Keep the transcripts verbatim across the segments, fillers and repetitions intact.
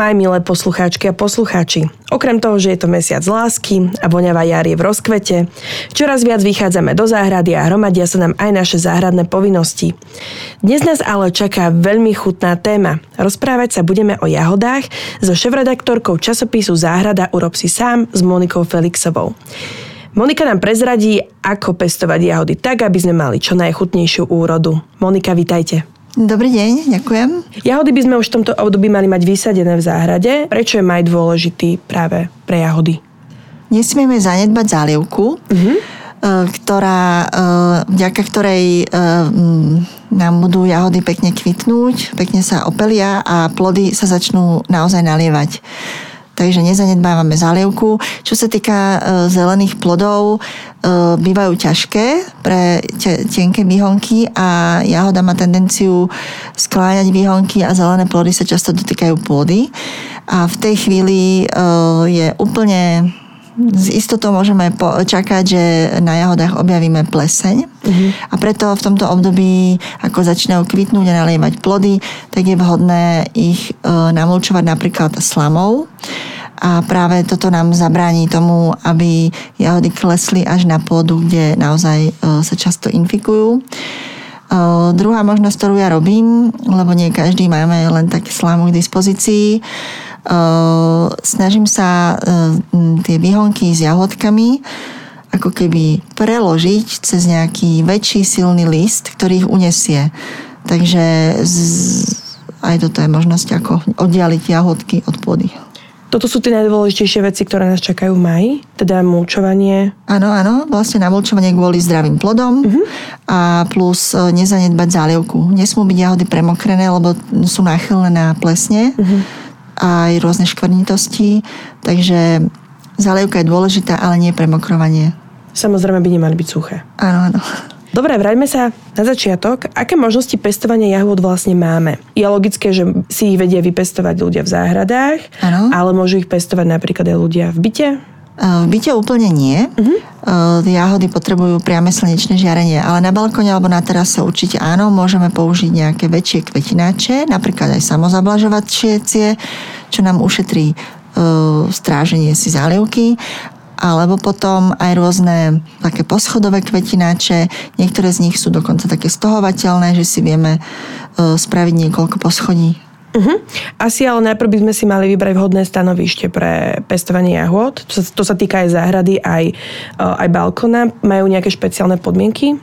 maj, milé poslucháčky a poslucháči. Okrem toho, že je to mesiac lásky a voňavá jar je v rozkvete, čoraz viac vychádzame do záhrady a hromadia sa nám aj naše záhradné povinnosti. Dnes nás ale čaká veľmi chutná téma. Rozprávať sa budeme o jahodách so šéfredaktorkou časopisu Záhrada urob si sám s Monikou Felixovou. Monika nám prezradí, ako pestovať jahody tak, aby sme mali čo najchutnejšiu úrodu. Monika, vitajte. Dobrý deň, ďakujem. Jahody by sme už v tomto období mali mať vysadené v záhrade. Prečo je maj dôležitý práve pre jahody? Nesmieme zanedbať zálievku, uh-huh. ktorá, vďaka ktorej nám budú jahody pekne kvitnúť, pekne sa opelia a plody sa začnú naozaj nalievať. Takže nezanedbávame zálievku. Čo sa týka zelených plodov, bývajú ťažké pre tenké výhonky a jahoda má tendenciu skláňať výhonky a zelené plody sa často dotýkajú pôdy. A v tej chvíli je úplne... S istotou môžeme čakať, že na jahodách objavíme pleseň. Uh-huh. A preto v tomto období, ako začínajú kvitnúť a nalievať plody, tak je vhodné ich namulčovať napríklad slamou. A práve toto nám zabráni tomu, aby jahody klesli až na pôdu, kde naozaj sa často infikujú. Druhá možnosť, ktorú ja robím, lebo nie každý máme len tak slamu k dispozícii, snažím sa tie výhonky s jahodkami ako keby preložiť cez nejaký väčší silný list, ktorý ich unesie. Takže z... aj toto je možnosť, ako oddialiť jahodky od pôdy. Toto sú tie najdôležitejšie veci, ktoré nás čakajú v maji? Teda mulčovanie? Áno, áno. Vlastne na mulčovanie kvôli zdravým plodom uh-huh. a plus nezanedbať zálievku. Nesmú byť jahody premokrené, lebo sú náchylné na plesne. Uh-huh. Aj rôzne škvrnitosti, takže zálievka je dôležitá, ale nie premokrovanie. Samozrejme by nemali byť suché. Áno, áno. Dobre, vráťme sa na začiatok. Aké možnosti pestovania jahôd vlastne máme? Je logické, že si ich vedia vypestovať ľudia v záhradách, ano. Ale môžu ich pestovať napríklad aj ľudia v byte? V byte úplne nie. Uh-huh. Jahody potrebujú priame slnečné žiarenie, ale na balkóne alebo na terase určite áno, môžeme použiť nejaké väčšie kvetináče, napríklad aj samozablažovacie, čo nám ušetrí uh, stráženie si zálievky, alebo potom aj rôzne také poschodové kvetináče. Niektoré z nich sú dokonca také stohovateľné, že si vieme uh, spraviť niekoľko poschodí. Uh-huh. Asi ale najprv by sme si mali vybrať vhodné stanovište pre pestovanie jahôd. To, to sa týka aj záhrady, aj, aj balkóna. Majú nejaké špeciálne podmienky?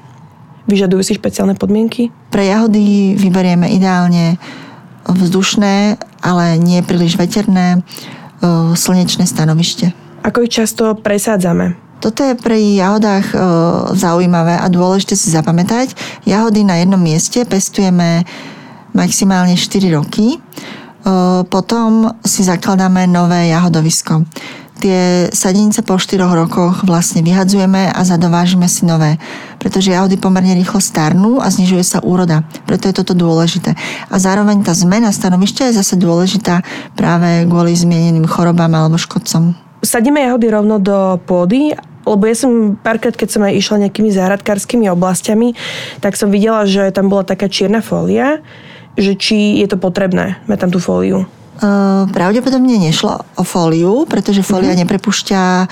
Vyžadujú si špeciálne podmienky? Pre jahody vyberieme ideálne vzdušné, ale nie príliš veterné, slnečné stanovište. Ako ich často presádzame? Toto je pre jahodách e, zaujímavé a dôležité si zapamätať. Jahody na jednom mieste pestujeme maximálne štyri roky. Potom si zakladáme nové jahodovisko. Tie sadenice po štyroch rokoch vlastne vyhadzujeme a zadovážime si nové, pretože jahody pomerne rýchlo starnú a znižuje sa úroda. Preto je toto dôležité. A zároveň tá zmena stanovišťa je zase dôležitá práve kvôli zmieneným chorobám alebo škodcom. Sadíme jahody rovno do pôdy, lebo ja som párkrát, keď som aj išla nejakými záhradkárskymi oblastiami, tak som videla, že tam bola taká čierna fólia, že či je to potrebné mať tam tú fóliu? Uh, pravdepodobne nešlo o fóliu, pretože fólia uh-huh. neprepúšťa uh,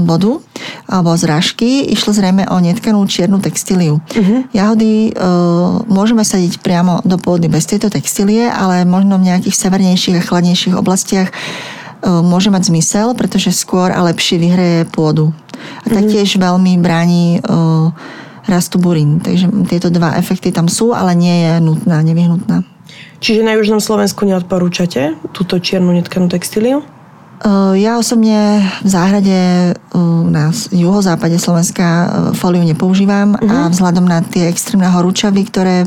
vodu alebo zrážky. Išlo zrejme o netkanú čiernu textíliu. Uh-huh. Jahody uh, môžeme sadiť priamo do pôdy bez tejto textílie, ale možno v nejakých severnejších a chladnejších oblastiach môže mať zmysel, pretože skôr a lepšie vyhreje pôdu. A taktiež veľmi bráni uh, rastu burín. Takže tieto dva efekty tam sú, ale nie je nutná, nevyhnutná. Čiže na južnom Slovensku neodporúčate túto čiernu netkanú textíliu? Uh, ja osobne v záhrade uh, na juhozápade Slovenska uh, fóliu nepoužívam uh-huh. a vzhľadom na tie extrémne horúčavy, ktoré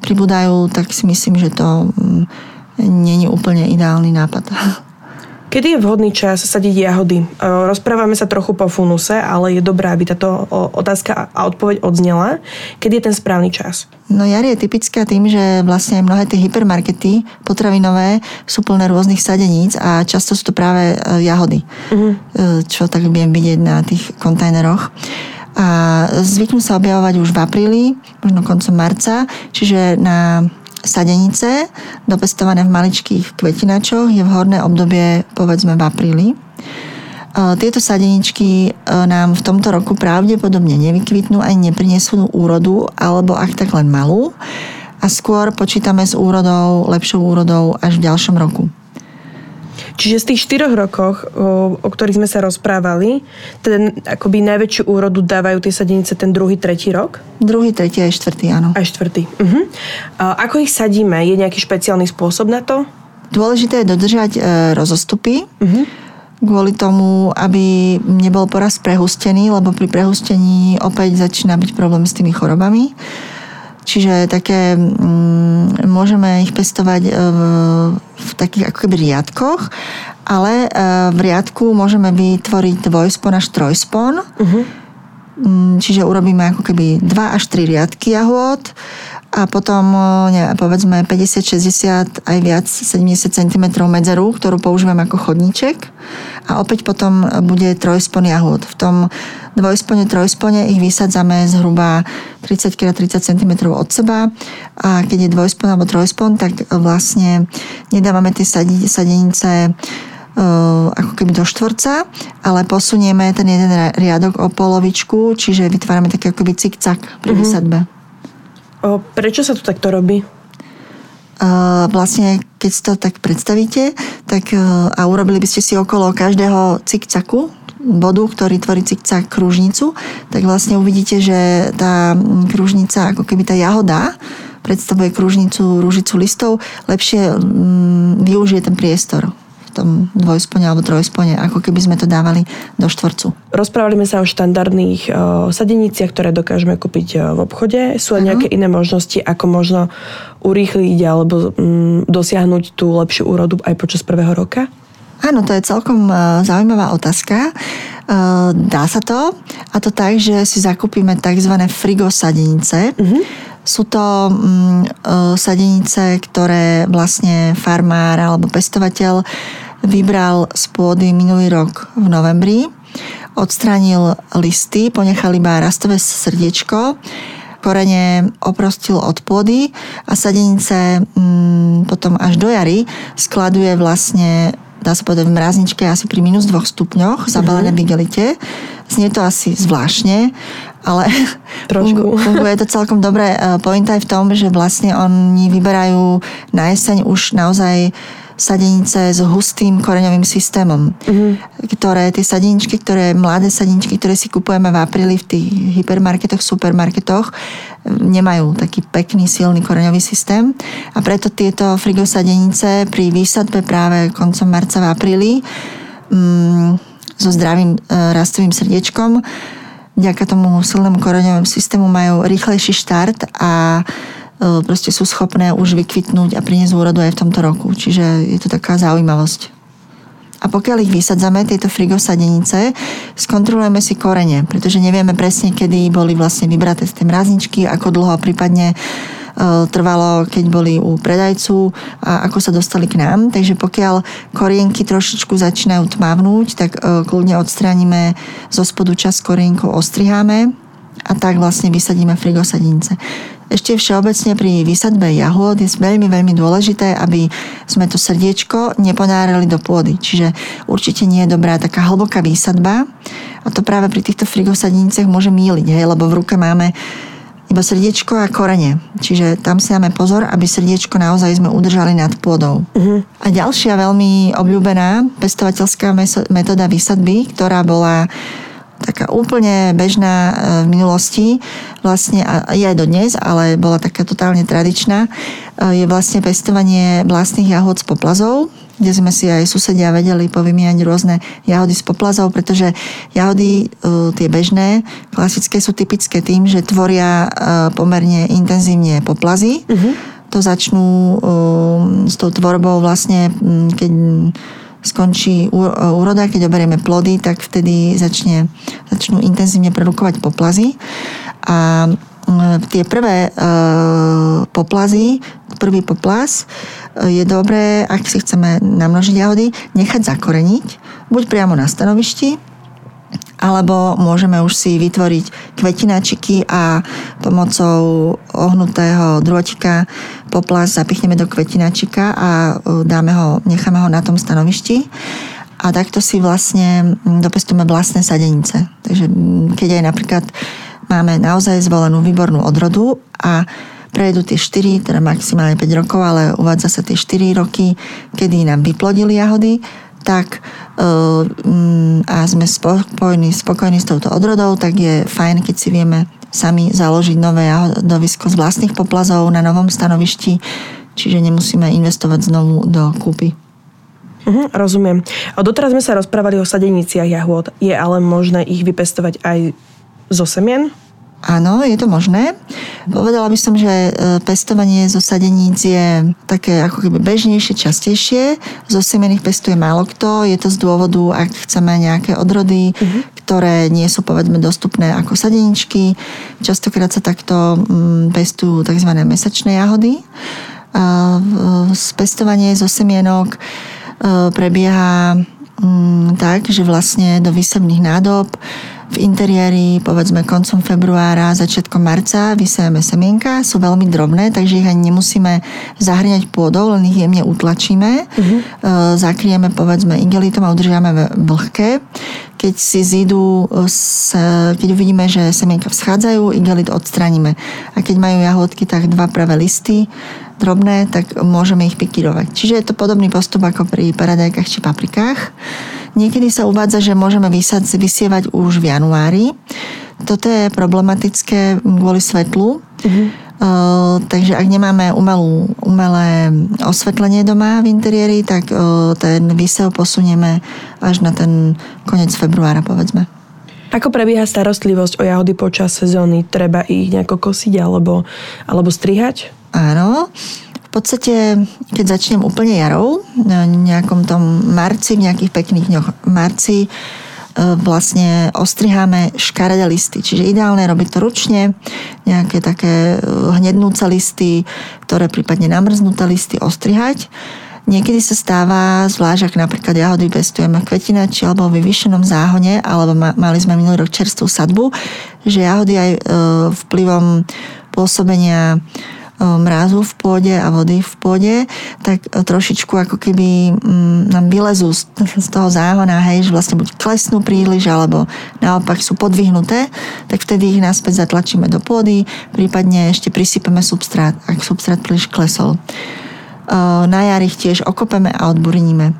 pribúdajú, tak si myslím, že to um, nie je úplne ideálny nápad. Kedy je vhodný čas sadiť jahody? Rozprávame sa trochu po funuse, ale je dobré, aby táto otázka a odpoveď odznela. Kedy je ten správny čas? No jar je typická tým, že vlastne mnohé tie hypermarkety potravinové sú plné rôznych sadeníc a často sú to práve jahody, uh-huh. čo tak viem vidieť na tých kontajneroch. A zvyknú sa objavovať už v apríli, možno koncom marca, čiže na Sadenice, dopestované v maličkých kvetinačoch, je vhodné obdobie, povedzme, v apríli. Tieto sadeničky nám v tomto roku pravdepodobne nevykvitnú ani neprinesú úrodu, alebo ak tak len malú. A skôr počítame s úrodou, lepšou úrodou až v ďalšom roku. Čiže z tých štyroch rokoch, o, o ktorých sme sa rozprávali, ten akoby najväčšiu úrodu dávajú tie sadenice ten druhý, tretí rok? Druhý, tretí aj štvrtý, áno. Aj štvrtý. Uh-huh. A ako ich sadíme? Je nejaký špeciálny spôsob na to? Dôležité je dodržať e, rozostupy, uh-huh. kvôli tomu, aby nebol poraz prehustený, lebo pri prehustení opäť začína byť problém s tými chorobami. Čiže také mm, môžeme ich pestovať e, v takých ako keby riadkoch, ale e, v riadku môžeme vytvoriť dvojspon až trojspon. Uh-huh. Čiže urobíme ako keby dva až tri riadky jahôd a potom ne, povedzme päťdesiat, šesťdesiat aj viac sedemdesiat centimetrov medzeru, ktorú používam ako chodníček. A opäť potom bude trojspon jahôd. V tom dvojspone, trojspone ich vysadzame zhruba tridsať krát tridsať centimetrov od seba a keď je dvojspon alebo trojspon, tak vlastne nedávame tie sadenice ako keby do štvorca, ale posunieme ten jeden riadok o polovičku, čiže vytvárame taký akoby cik-cak pri mm-hmm. vysadbe. O, prečo sa to takto robí? Vlastne, keď si to tak predstavíte, tak a urobili by ste si okolo každého cik-caku bodu, ktorý tvorí cik-cak kružnicu, tak vlastne uvidíte, že tá kružnica, ako keby tá jahoda predstavuje kružnicu, ružicu listov, lepšie mm, využije ten priestor v tom dvojspone alebo trojspone, ako keby sme to dávali do štvorcu. Rozprávali sme sa o štandardných o, sadeniciach, ktoré dokážeme kúpiť o, v obchode. Sú aj nejaké iné možnosti, ako možno urýchliť alebo mm, dosiahnuť tú lepšiu úrodu aj počas prvého roka? Áno, to je celkom zaujímavá otázka. Dá sa to, a to tak, že si zakúpime tzv. Frigosadenice. Uh-huh. Sú to sadenice, ktoré vlastne farmár alebo pestovateľ vybral z pôdy minulý rok v novembri, odstránil listy, ponechal iba rastové srdiečko, korene oprostil od pôdy a sadenice potom až do jary skladuje vlastne, dá sa povedať, v mrazničke asi pri minus dvoch stupňoch, zabalené v igelite. Znie to asi zvláštne, ale trošku. Funguje to celkom dobre. Pointa je v tom, že vlastne oni vyberajú na jeseň už naozaj sadenice s hustým koreňovým systémom. Uh-huh. Ktoré tie sadeničky, ktoré mladé sadeničky, ktoré si kupujeme v apríli v tých hypermarketoch, supermarketoch, nemajú taký pekný, silný koreňový systém. A preto tieto frigosadenice pri výsadbe práve koncom marca v apríli mm, so zdravým e, rastovým srdiečkom vďaka tomu silnému koreňovému systému majú rýchlejší štart a proste sú schopné už vykvitnúť a priniesť úrodu aj v tomto roku. Čiže je to taká zaujímavosť. A pokiaľ ich vysadzame, tieto frigosadenice, skontrolujeme si korene, pretože nevieme presne, kedy boli vlastne vybraté z tej mrazničky, ako dlho prípadne trvalo, keď boli u predajcu a ako sa dostali k nám. Takže pokiaľ korienky trošičku začínajú tmavnúť, tak kľudne odstránime zo spodu časť korienkov, ostriháme a tak vlastne vysadíme frigosadenice. Ešte všeobecne pri výsadbe jahôd je veľmi, veľmi dôležité, aby sme to srdiečko neponárali do pôdy. Čiže určite nie je dobrá taká hlboká výsadba a to práve pri týchto frigosadenicách môže mýliť, hej, lebo v ruke máme iba srdiečko a korene. Čiže tam si dáme pozor, aby srdiečko naozaj sme udržali nad pôdou. Uh-huh. A ďalšia veľmi obľúbená pestovateľská metóda výsadby, ktorá bola taká úplne bežná v minulosti, vlastne je aj dodnes, ale bola taká totálne tradičná, je vlastne pestovanie vlastných jahod z poplazov, kde sme si aj susedia vedeli povymieňať rôzne jahody z poplazov, pretože jahody, tie bežné, klasické, sú typické tým, že tvoria pomerne intenzívne poplazy. Uh-huh. To začnú s tou tvorbou vlastne, keď skončí úroda, keď oberieme plody, tak vtedy začne, začnú intenzívne produkovať poplazy. A tie prvé e, poplazy, prvý poplas je dobré, ak si chceme namnožiť jahody, nechať zakoreniť, buď priamo na stanovišti, alebo môžeme už si vytvoriť kvetinačiky a pomocou ohnutého drôtika poplast zapichneme do kvetinačika a dáme ho, necháme ho na tom stanovišti. A takto si vlastne dopestujeme vlastné sadenice. Takže keď aj napríklad máme naozaj zvolenú výbornú odrodu a prejdú tie štyri, teda maximálne päť rokov, ale uvádza sa tie štyri roky, kedy nám vyplodili jahody, tak a sme spokojní, spokojní s touto odrodou, tak je fajn, keď si vieme sami založiť nové jahodovisko z vlastných poplazov na novom stanovišti, čiže nemusíme investovať znovu do kúpy. Mhm, rozumiem. A doteraz sme sa rozprávali o sadeniciach jahôd. Je ale možné ich vypestovať aj zo semien? Áno, je to možné. Povedala by som, že pestovanie zo sadeníc je také ako keby bežnejšie, častejšie. Zo semených pestuje málo kto. Je to z dôvodu, ak chceme nejaké odrody, uh-huh. ktoré nie sú povedzme dostupné ako sadeničky. Častokrát sa takto pestujú tzv. Mesačné jahody. Pestovanie zo semienok prebieha tak, že vlastne do výsevných nádob v interiéri, povedzme koncom februára, začiatkom marca vysejeme semienka, sú veľmi drobné, takže ich ani nemusíme zahŕňať pôdou, len ich jemne utlačíme, uh-huh. zakrieme povedzme igelitom a udržiame vlhké. Keď si zídu, keď uvidíme, že semienka vschádzajú, igelit odstraníme. A keď majú jahodky, tak dva pravé listy, drobné, tak môžeme ich pikirovať. Čiže je to podobný postup ako pri paradajkách či paprikách. Niekedy sa uvádza, že môžeme vysievať už v januári. Toto je problematické kvôli svetlu. Uh-huh. Uh, takže ak nemáme umelú, umelé osvetlenie doma v interiéri, tak uh, ten výsev posunieme až na ten koniec februára, povedzme. Ako prebieha starostlivosť o jahody počas sezóny? Treba ich nejako kosiť alebo, alebo strihať? Áno. V podstate, keď začnem úplne jarou, v nejakom tom marci, v nejakých pekných dňoch marci, vlastne ostriháme škaredé listy. Čiže ideálne je robiť to ručne, nejaké také hnednúce listy, ktoré prípadne namrznuté listy ostrihať. Niekedy sa stáva, zvlášť ak napríklad jahody pestujeme v kvetinači alebo v vyvýšenom záhone, alebo mali sme minulý rok čerstvú sadbu, že jahody aj vplyvom pôsobenia mrázu v pôde a vody v pôde, tak trošičku ako keby nám vylezú z toho záhona, hej, že vlastne buď klesnú príliš, alebo naopak sú podvihnuté, tak vtedy ich naspäť zatlačíme do pôdy, prípadne ešte prisypeme substrát, ak substrát príliš klesol. Na jar ich tiež okopeme a odburníme.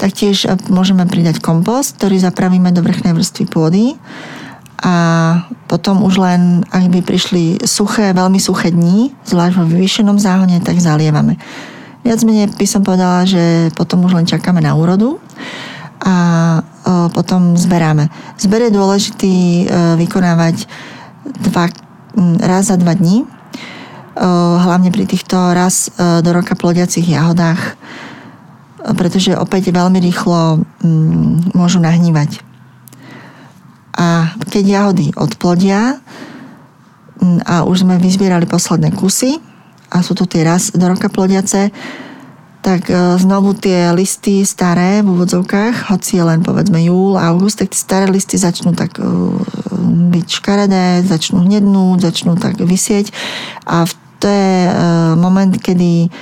Taktiež môžeme pridať kompost, ktorý zapravíme do vrchnej vrstvy pôdy. A potom už len, ak by prišli suché, veľmi suché dní, zvlášť vo vyvýšenom záhone, tak zalievame. Viac menej by som povedala, že potom už len čakáme na úrodu a potom zberáme. Zber je dôležitý vykonávať dva, raz za dva dní, hlavne pri týchto raz do roka plodiacich jahodách, pretože opäť veľmi rýchlo môžu nahnívať. A keď jahody odplodia a už sme vyzbierali posledné kusy a sú to tie raz do roka plodiace, tak znovu tie listy staré v úvodzovkách, hoci je len povedzme júl, august, tak tie staré listy začnú tak byť škaredé, začnú hnednúť, začnú tak vysieť a to je moment, kedy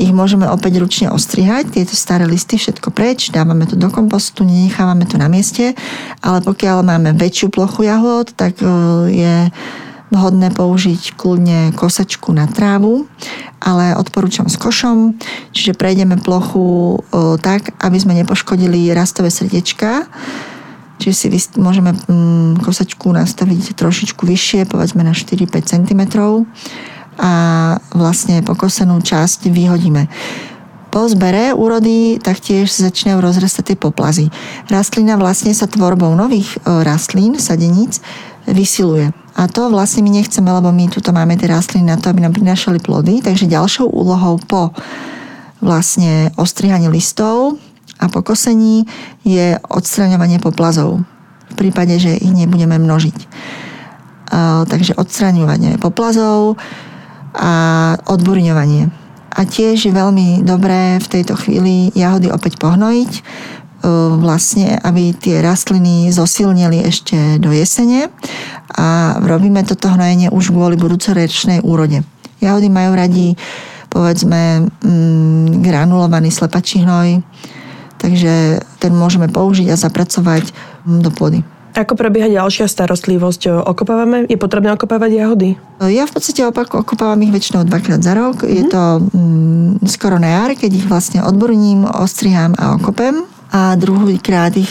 ich môžeme opäť ručne ostrihať, tieto staré listy, všetko preč, dávame to do kompostu, nenechávame to na mieste, ale pokiaľ máme väčšiu plochu jahôd, tak je vhodné použiť kľudne kosačku na trávu, ale odporúčam s košom, čiže prejdeme plochu tak, aby sme nepoškodili rastové srdiečka, čiže si môžeme kosačku nastaviť trošičku vyššie, povedzme na štyri až päť centimetrov, a vlastne pokosenú časť vyhodíme. Po zbere úrody taktiež začínajú rozrastať tie poplazy. Rastlina vlastne sa tvorbou nových rastlín, sadeníc, vysiluje. A to vlastne my nechceme, lebo my tuto máme tie rastliny na to, aby nám prinášali plody, takže ďalšou úlohou po vlastne ostrihaní listov a pokosení je odstraňovanie poplazov. V prípade, že ich nebudeme množiť. Takže odstraňovanie poplazov a odburňovanie. A tiež je veľmi dobré v tejto chvíli jahody opäť pohnojiť, vlastne, aby tie rastliny zosilnili ešte do jesene a robíme toto hnojenie už kvôli budúcoročnej úrode. Jahody majú radi, povedzme, granulovaný slepačí hnoj, takže ten môžeme použiť a zapracovať do pôdy. Ako prebieha ďalšia starostlivosť? Okopávame? Je potrebné okopávať jahody? Ja v podstate opak okopávam ich väčšinou dvakrát za rok. Mm-hmm. Je to mm, skoro na jar, keď ich vlastne odborním, ostrihám a okopem. A druhýkrát ich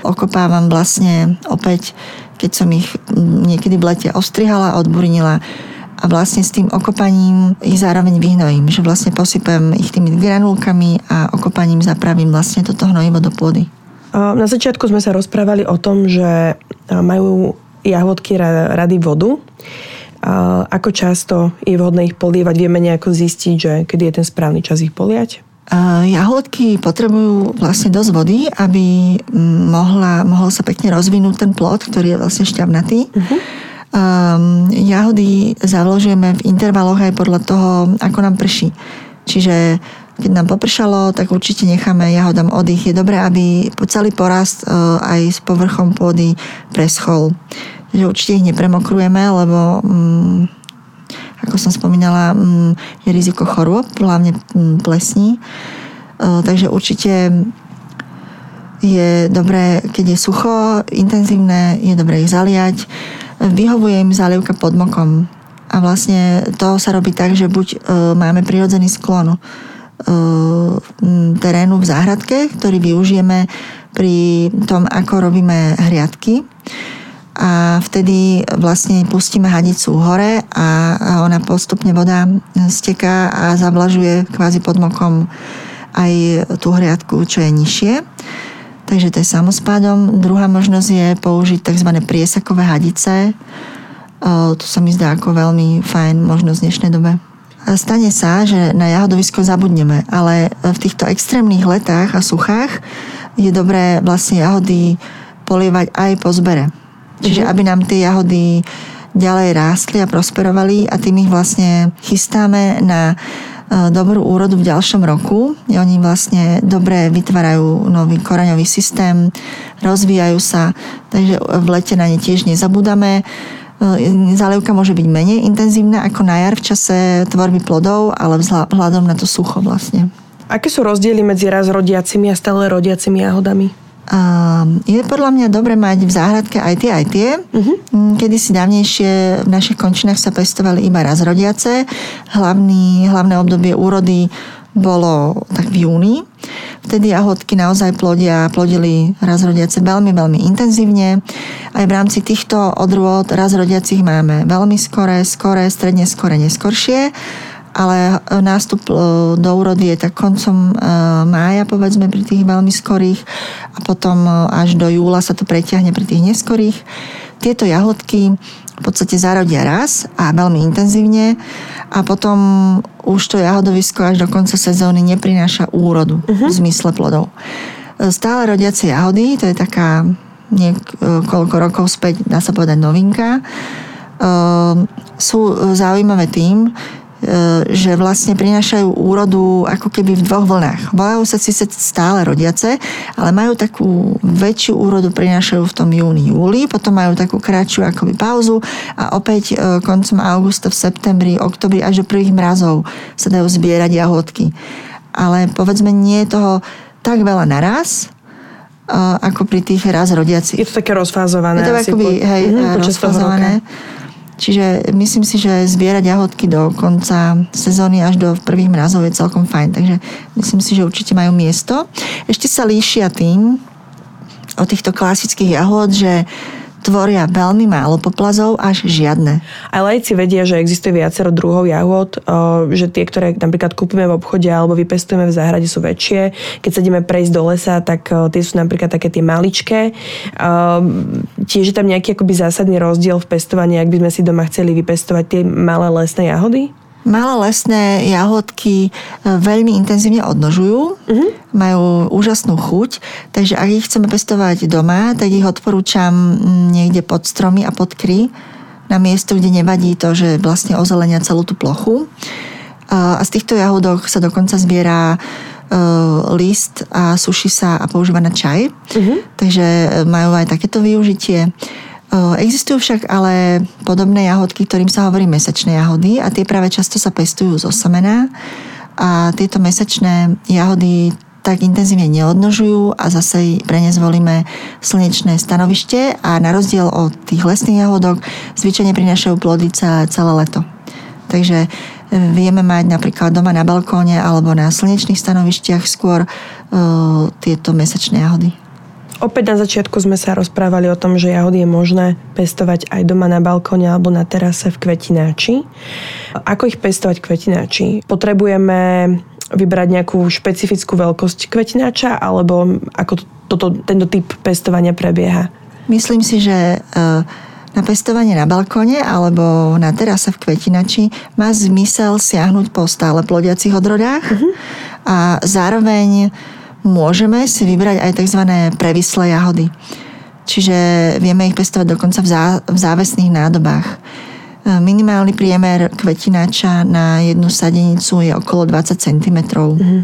okopávam vlastne opäť, keď som ich niekedy v lete ostrihala, odbornila. A vlastne s tým okopaním ich zároveň vyhnojím, že vlastne posypem ich tými granulkami a okopaním zapravím vlastne toto hnojivo do pôdy. Na začiatku sme sa rozprávali o tom, že majú jahodky rady vodu. Ako často je vhodné ich polievať? Vieme nejako zistiť, že kedy je ten správny čas ich poliať? Jahodky potrebujú vlastne dosť vody, aby mohla, mohol sa pekne rozvinúť ten plod, ktorý je vlastne šťavnatý. Uh-huh. Jahody zavlažujeme v intervaloch aj podľa toho, ako nám prší. Čiže keď nám popršalo, tak určite necháme jahodám oddych. Je dobré, aby celý porast aj s povrchom pôdy preschol. Takže určite ich nepremokrujeme, lebo mm, ako som spomínala, mm, je riziko chorôb, hlavne mm, plesní. E, takže určite je dobré, keď je sucho, intenzívne, je dobré ich zaliať. Vyhovuje im zalievka pod mokom. A vlastne to sa robí tak, že buď e, máme prirodzený sklon terénu v záhradke, ktorý využijeme pri tom, ako robíme hriadky. A vtedy vlastne pustíme hadicu hore a ona postupne voda steká a zavlažuje kvázi podmokom aj tú hriadku, čo je nižšie. Takže to je samospádom. Druhá možnosť je použiť tzv. Priesakové hadice. To sa mi zdá ako veľmi fajn možnosť v dnešnej dobe. Stane sa, že na jahodovisko zabudneme, ale v týchto extrémnych letách a suchách je dobré vlastne jahody polievať aj po zbere. Čiže aby nám tie jahody ďalej rástli a prosperovali a tým ich vlastne chystáme na dobrú úrodu v ďalšom roku. Oni vlastne dobre vytvárajú nový koreňový systém, rozvíjajú sa, takže v lete na ne tiež nezabúdame. Zálevka môže byť menej intenzívna ako na jar v čase tvorby plodov, ale vzhľadom na to sucho vlastne. Aké sú rozdiely medzi raz rodiacimi a stále rodiacimi jahodami? Uh, je podľa mňa dobre mať v záhradke aj tie, aj tie. Uh-huh. Kedysi dávnejšie v našich končinách sa pestovali iba raz rodiace. Hlavný, hlavné obdobie úrody bolo tak v júni. Vtedy jahodky naozaj plodia, plodili razrodiace veľmi, veľmi intenzívne. Aj v rámci týchto odrôd razrodiacich máme veľmi skoré, skoré, stredne skoré, neskoršie, ale nástup do úrody je tak koncom mája, povedzme, pri tých veľmi skorých a potom až do júla sa to preťahne pri tých neskorých. Tieto jahodky v podstate zarodia raz a veľmi intenzívne a potom už to jahodovisko až do konca sezóny neprináša úrodu uh-huh. v zmysle plodov. Stále rodiace jahody, to je taká niekoľko rokov späť, dá sa povedať, novinka, sú zaujímavé tým, že vlastne prinášajú úrodu ako keby v dvoch vlnách. Volajú sa síce stále rodiace, ale majú takú väčšiu úrodu, prinášajú v tom júni, júli, potom majú takú kratšiu akoby pauzu a opäť koncom augusta, v septembri, oktobri až do prvých mrazov sa dajú zbierať jahodky. Ale povedzme, nie je toho tak veľa naraz, ako pri tých raz rodiacich. Je to také rozfázované. Je to akoby po... hej, mm, rozfázované. Čiže myslím si, že zbierať jahodky do konca sezóny až do prvých mrazov je celkom fajn. Takže myslím si, že určite majú miesto. Ešte sa líšia tým od týchto klasických jahod, že tvoria veľmi málo poplazov, až žiadne. Aj laici vedia, že existuje viacero druhov jahôd, že tie, ktoré napríklad kúpime v obchode alebo vypestujeme v záhrade, sú väčšie. Keď sa ideme prejsť do lesa, tak tie sú napríklad také tie maličké. Tiež je tam nejaký akoby zásadný rozdiel v pestovaní, ak by sme si doma chceli vypestovať tie malé lesné jahody? Malé lesné jahodky veľmi intenzívne odnožujú, mm-hmm. majú úžasnú chuť, takže ak ich chceme pestovať doma, tak ich odporúčam niekde pod stromy a pod kry, na miesto, kde nevadí to, že vlastne ozelenia celú tú plochu. A z týchto jahodok sa dokonca zbiera list a suší sa a používa na čaj. Uh-huh. Takže majú aj takéto využitie. Existujú však ale podobné jahodky, ktorým sa hovorí mesačné jahody a tie práve často sa pestujú zo semena a tieto mesačné jahody tak intenzívne neodnožujú a zase pre ne zvolíme slnečné stanovište a na rozdiel od tých lesných jahodok zvyčajne prinášajú plodica celé leto. Takže vieme mať napríklad doma na balkóne alebo na slnečných stanovištiach skôr uh, tieto mesačné jahody. Opäť na začiatku sme sa rozprávali o tom, že jahody je možné pestovať aj doma na balkóne alebo na terase v kvetináči. Ako ich pestovať v kvetináči? Potrebujeme vybrať nejakú špecifickú veľkosť kvetináča alebo ako toto, tento typ pestovania prebieha? Myslím si, že na pestovanie na balkóne alebo na terase v kvetináči má zmysel siahnuť po stále plodiacich odrodách uh-huh. a zároveň môžeme si vybrať aj tzv. Previslé jahody. Čiže vieme ich pestovať dokonca v, zá, v závesných nádobách. Minimálny priemer kvetináča na jednu sadenicu je okolo dvadsať centimetrov. Mm-hmm.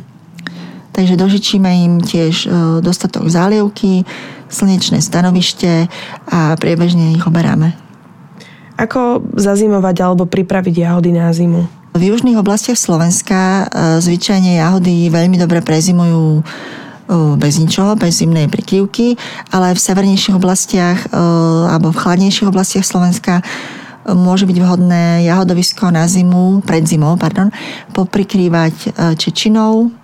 Takže dožičíme im tiež dostatok zálievky, slnečné stanovište a priebežne ich oberáme. Ako zazimovať alebo pripraviť jahody na zimu? V južných oblastiach Slovenska zvyčajne jahody veľmi dobre prezimujú bez ničoho, bez zimnej prikryvky, ale v severnejších oblastiach alebo v chladnejších oblastiach Slovenska môže byť vhodné jahodovisko na zimu, pred zimou, pardon, poprikrývať čečinou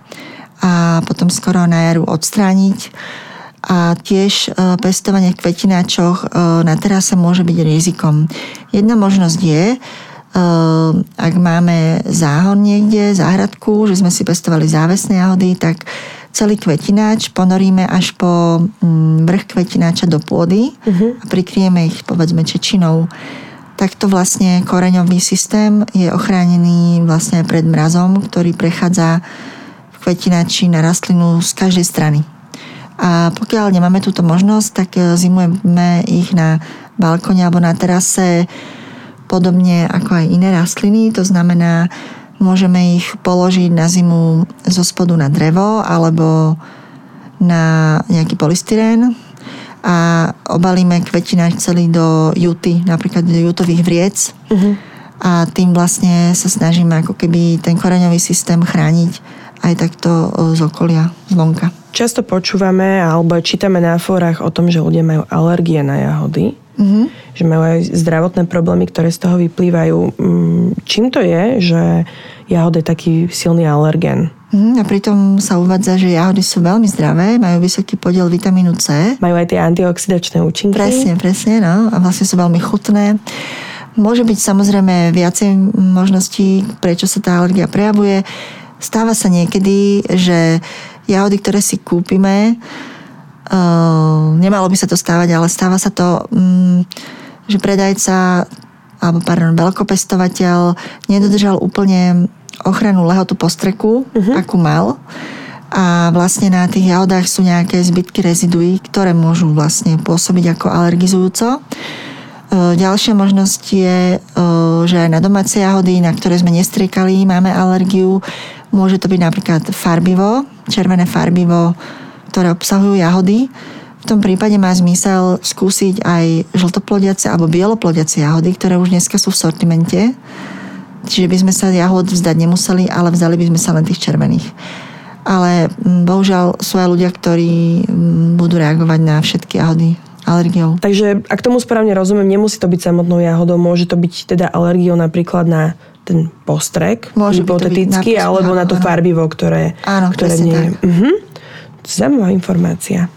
a potom skoro na jaru odstrániť. A tiež pestovanie v kvetináčoch na terase môže byť rizikom. Jedna možnosť je, ak máme záhon niekde, záhradku, že sme si pestovali závesné jahody, tak celý kvetináč ponoríme až po vrch kvetináča do pôdy uh-huh. a prikryjeme ich povedzme čečinou. Takto vlastne koreňový systém je ochránený vlastne pred mrazom, ktorý prechádza v kvetináči na rastlinu z každej strany. A pokiaľ nemáme túto možnosť, tak zimujeme ich na balkóne alebo na terase podobne ako aj iné rastliny, to znamená, môžeme ich položiť na zimu zo spodu na drevo alebo na nejaký polystyrén a obalíme kvetináč celý do juty, napríklad do jutových vriec uh-huh. a tým vlastne sa snažíme ako keby ten koreňový systém chrániť aj takto z okolia, zvonka. Často počúvame alebo čítame na fórach o tom, že ľudia majú alergie na jahody. Mm-hmm. Že majú aj zdravotné problémy, ktoré z toho vyplývajú. Čím to je, že jahoda je taký silný alergén? Mm, a pritom sa uvádza, že jahody sú veľmi zdravé, majú vysoký podiel vitamínu C. Majú aj tie antioxidačné účinky. Presne, presne, no. A vlastne sú veľmi chutné. Môže byť samozrejme viacej možností, prečo sa tá alergia prejavuje. Stáva sa niekedy, že jahody, ktoré si kúpime, Uh, nemalo by sa to stávať, ale stáva sa to, um, že predajca alebo pardon, veľkopestovateľ nedodržal úplne ochranu lehotu postreku, uh-huh. akú mal. A vlastne na tých jahodách sú nejaké zbytky reziduí, ktoré môžu vlastne pôsobiť ako alergizujúco. Uh, ďalšia možnosť je, uh, že aj na domáce jahody, na ktoré sme nestriekali, máme alergiu. Môže to byť napríklad farbivo, červené farbivo, ktoré obsahujú jahody. V tom prípade má zmysel skúsiť aj žltoplodiace alebo bieloplodiace jahody, ktoré už dneska sú v sortimente. Čiže by sme sa jahod vzdať nemuseli, ale vzdali by sme sa len tých červených. Ale bohužiaľ sú aj ľudia, ktorí budú reagovať na všetky jahody alergiou. Takže ak tomu správne rozumiem, nemusí to byť samotnou jahodou, môže to byť teda alergiou napríklad na ten postrek, hypotetický, alebo na to farbivo, ktoré... Áno, ktoré presne nie... tak. Mhm. Zaujímavá informácia.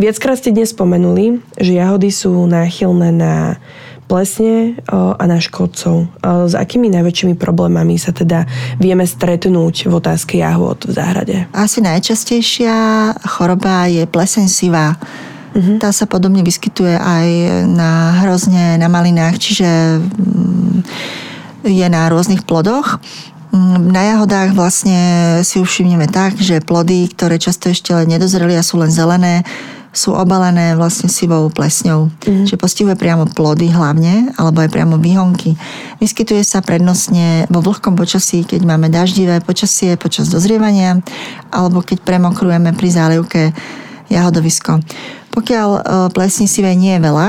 Viackrát ste dnes spomenuli, že jahody sú náchylné na plesne a na škodcov. S akými najväčšími problémami sa teda vieme stretnúť v otázke jahôd v záhrade? Asi najčastejšia choroba je pleseň sivá. Uh-huh. Tá sa podobne vyskytuje aj na hrozne, na malinách, čiže je na rôznych plodoch. Na jahodách vlastne si všimneme tak, že plody, ktoré často ešte len nedozreli a sú len zelené, sú obalené vlastne sivou plesňou. Mm. Čiže postihuje priamo plody hlavne, alebo aj priamo výhonky. Vyskytuje sa prednostne vo vlhkom počasí, keď máme daždivé počasie počas dozrievania, alebo keď premokrujeme pri zálivke jahodovisko. Pokiaľ plesní sivej nie je veľa,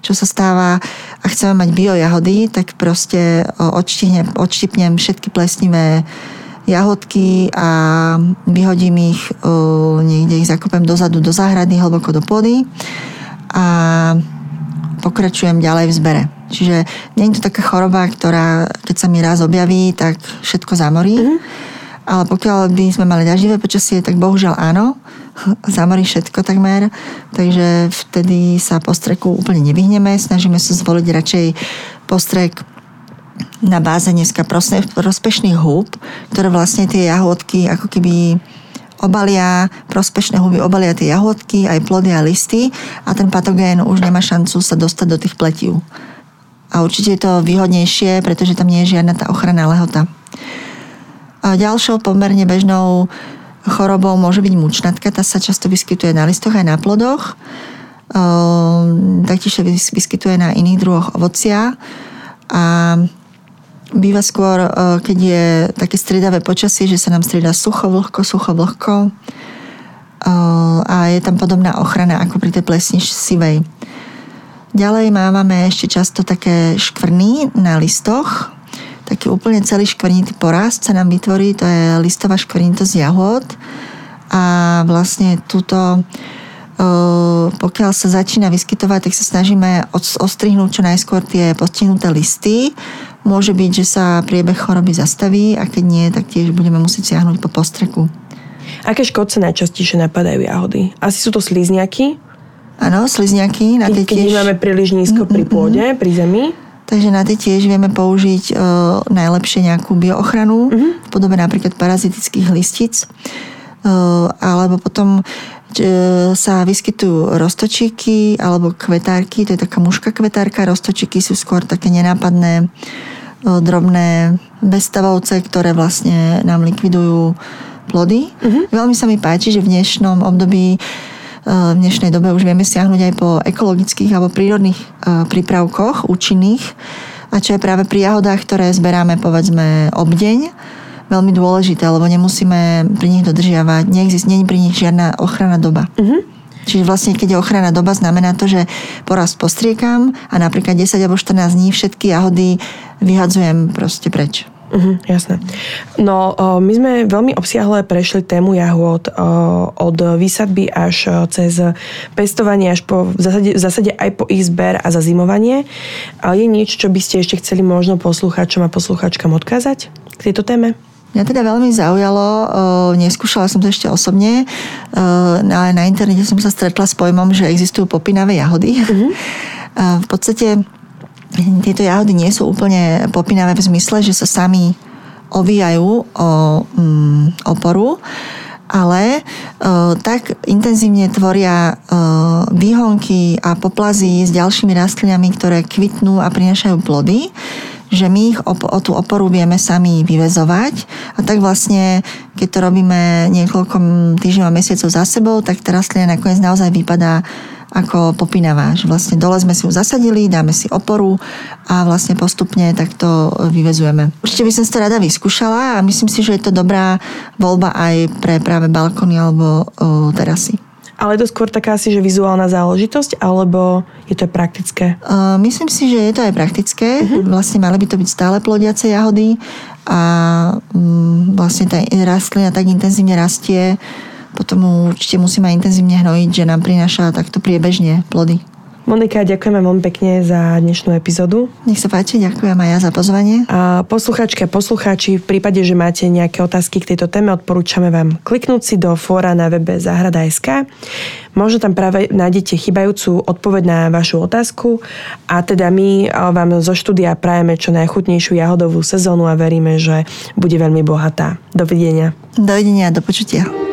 čo sa stáva, ak chceme mať biojahody, tak proste odštipnem, odštipnem všetky plesnivé jahodky a vyhodím ich, niekde ich zakopem dozadu do záhrady, hlboko do pôdy a pokračujem ďalej v zbere. Čiže nie je to taká choroba, ktorá, keď sa mi raz objaví, tak všetko zamorí. Mm-hmm. Ale pokiaľ by sme mali daždivé počasie, tak bohužiaľ áno, zamorí všetko takmer, takže vtedy sa postreku úplne nevyhneme, snažíme sa zvoliť radšej postrek na báze dneska prospešných húb, ktoré vlastne tie jahôdky ako keby obalia, prospešné huby obalia tie jahôdky, aj plody a listy a ten patogén už nemá šancu sa dostať do tých pletív. A určite je to výhodnejšie, pretože tam nie je žiadna tá ochranná lehota. A ďalšou pomerne bežnou chorobou môže byť mučnatka, tá sa často vyskytuje na listoch aj na plodoch. Ehm, taktiež sa vyskytuje na iných druhoch ovocia a býva skôr, e, keď je také striedavé počasie, že sa nám strieda sucho, vlhko, sucho, vlhko e, a je tam podobná ochrana ako pri tej plesni sivej. Ďalej máme ešte často také škvrny na listoch. Taký úplne celý škvrnitý porast sa nám vytvorí, to je listová škvrnitosť jahôd a vlastne túto, pokiaľ sa začína vyskytovať, tak sa snažíme ostrihnúť čo najskôr tie postihnuté listy. Môže byť, že sa priebeh choroby zastaví a keď nie, tak tiež budeme musieť siahnuť po postreku. Aké škodce najčastejšie napadajú jahody? Asi sú to slizniaky? Áno, slizniaky. Na tie keď tiež... máme príliš nízko pri pôde, mm-hmm. pri zemi. Takže na tie tiež vieme použiť e, najlepšie nejakú bioochranu mm-hmm. v podobe napríklad parazitických listíc. E, alebo potom e, sa vyskytujú roztočíky alebo kvetárky. To je taká mužka kvetárka. Roztočíky sú skôr také nenápadné, e, drobné bezstavovce, ktoré vlastne nám likvidujú plody. Mm-hmm. Veľmi sa mi páči, že v dnešnom období v dnešnej dobe už vieme siahnuť aj po ekologických alebo prírodných prípravkoch účinných, a čo je práve pri jahodách, ktoré zberáme povedzme obdeň, veľmi dôležité, lebo nemusíme pri nich dodržiavať, neexistuje, nie je pri nich žiadna ochranná doba. Mm-hmm. Čiže vlastne, keď je ochranná doba, znamená to, že poraz postriekam a napríklad desať alebo štrnásť dní všetky jahody vyhadzujem proste preč. Uh-huh, jasné. No, uh, my sme veľmi obsiahle prešli tému jahôd uh, od výsadby až uh, cez pestovanie, až po, v, zásade, v zásade aj po ich zber a zazimovanie. Uh, je niečo, čo by ste ešte chceli možno poslucháčom a poslucháčkam odkázať k tejto téme? Mňa teda veľmi zaujalo, uh, neskúšala som to ešte osobne, uh, ale na internete som sa stretla s pojmom, že existujú popínavé jahody. Uh-huh. Uh, v podstate... Tieto jahody nie sú úplne popínavé v zmysle, že sa sami ovíjajú o mm, oporu, ale e, tak intenzívne tvoria e, výhonky a poplazy s ďalšími rastlinami, ktoré kvitnú a prinášajú plody, že my ich o, o tú oporu vieme sami vyväzovať. A tak vlastne, keď to robíme niekoľko týždňov a mesiacov za sebou, tak tá rastlina nakoniec naozaj vypadá ako popínavá, že vlastne dole sme si ju zasadili, dáme si oporu a vlastne postupne takto vyvezujeme. Určite by som si to rada vyskúšala a myslím si, že je to dobrá voľba aj pre práve balkóny alebo uh, terasy. Ale je to skôr taká asi, že vizuálna záležitosť, alebo je to aj praktické? Uh, myslím si, že je to aj praktické. Uh-huh. Vlastne mali by to byť stále plodiace jahody a um, vlastne tá rastlina tak intenzívne rastie, potom určite musíme intenzívne hnojiť, že nám prináša takto priebežne plody. Monika, ďakujeme veľmi pekne za dnešnú epizódu. Nech sa páči, ďakujem aj ja za pozvanie. A poslucháčky a poslucháči, v prípade, že máte nejaké otázky k tejto téme, odporúčame vám kliknúť si do fóra na webe zahrada bodka es ká. Možno tam práve nájdete chybajúcu odpoveď na vašu otázku a teda my vám zo štúdia prajeme čo najchutnejšiu jahodovú sezónu a veríme, že bude veľmi bohatá. Dovidenia. Dovidenia a do počutia.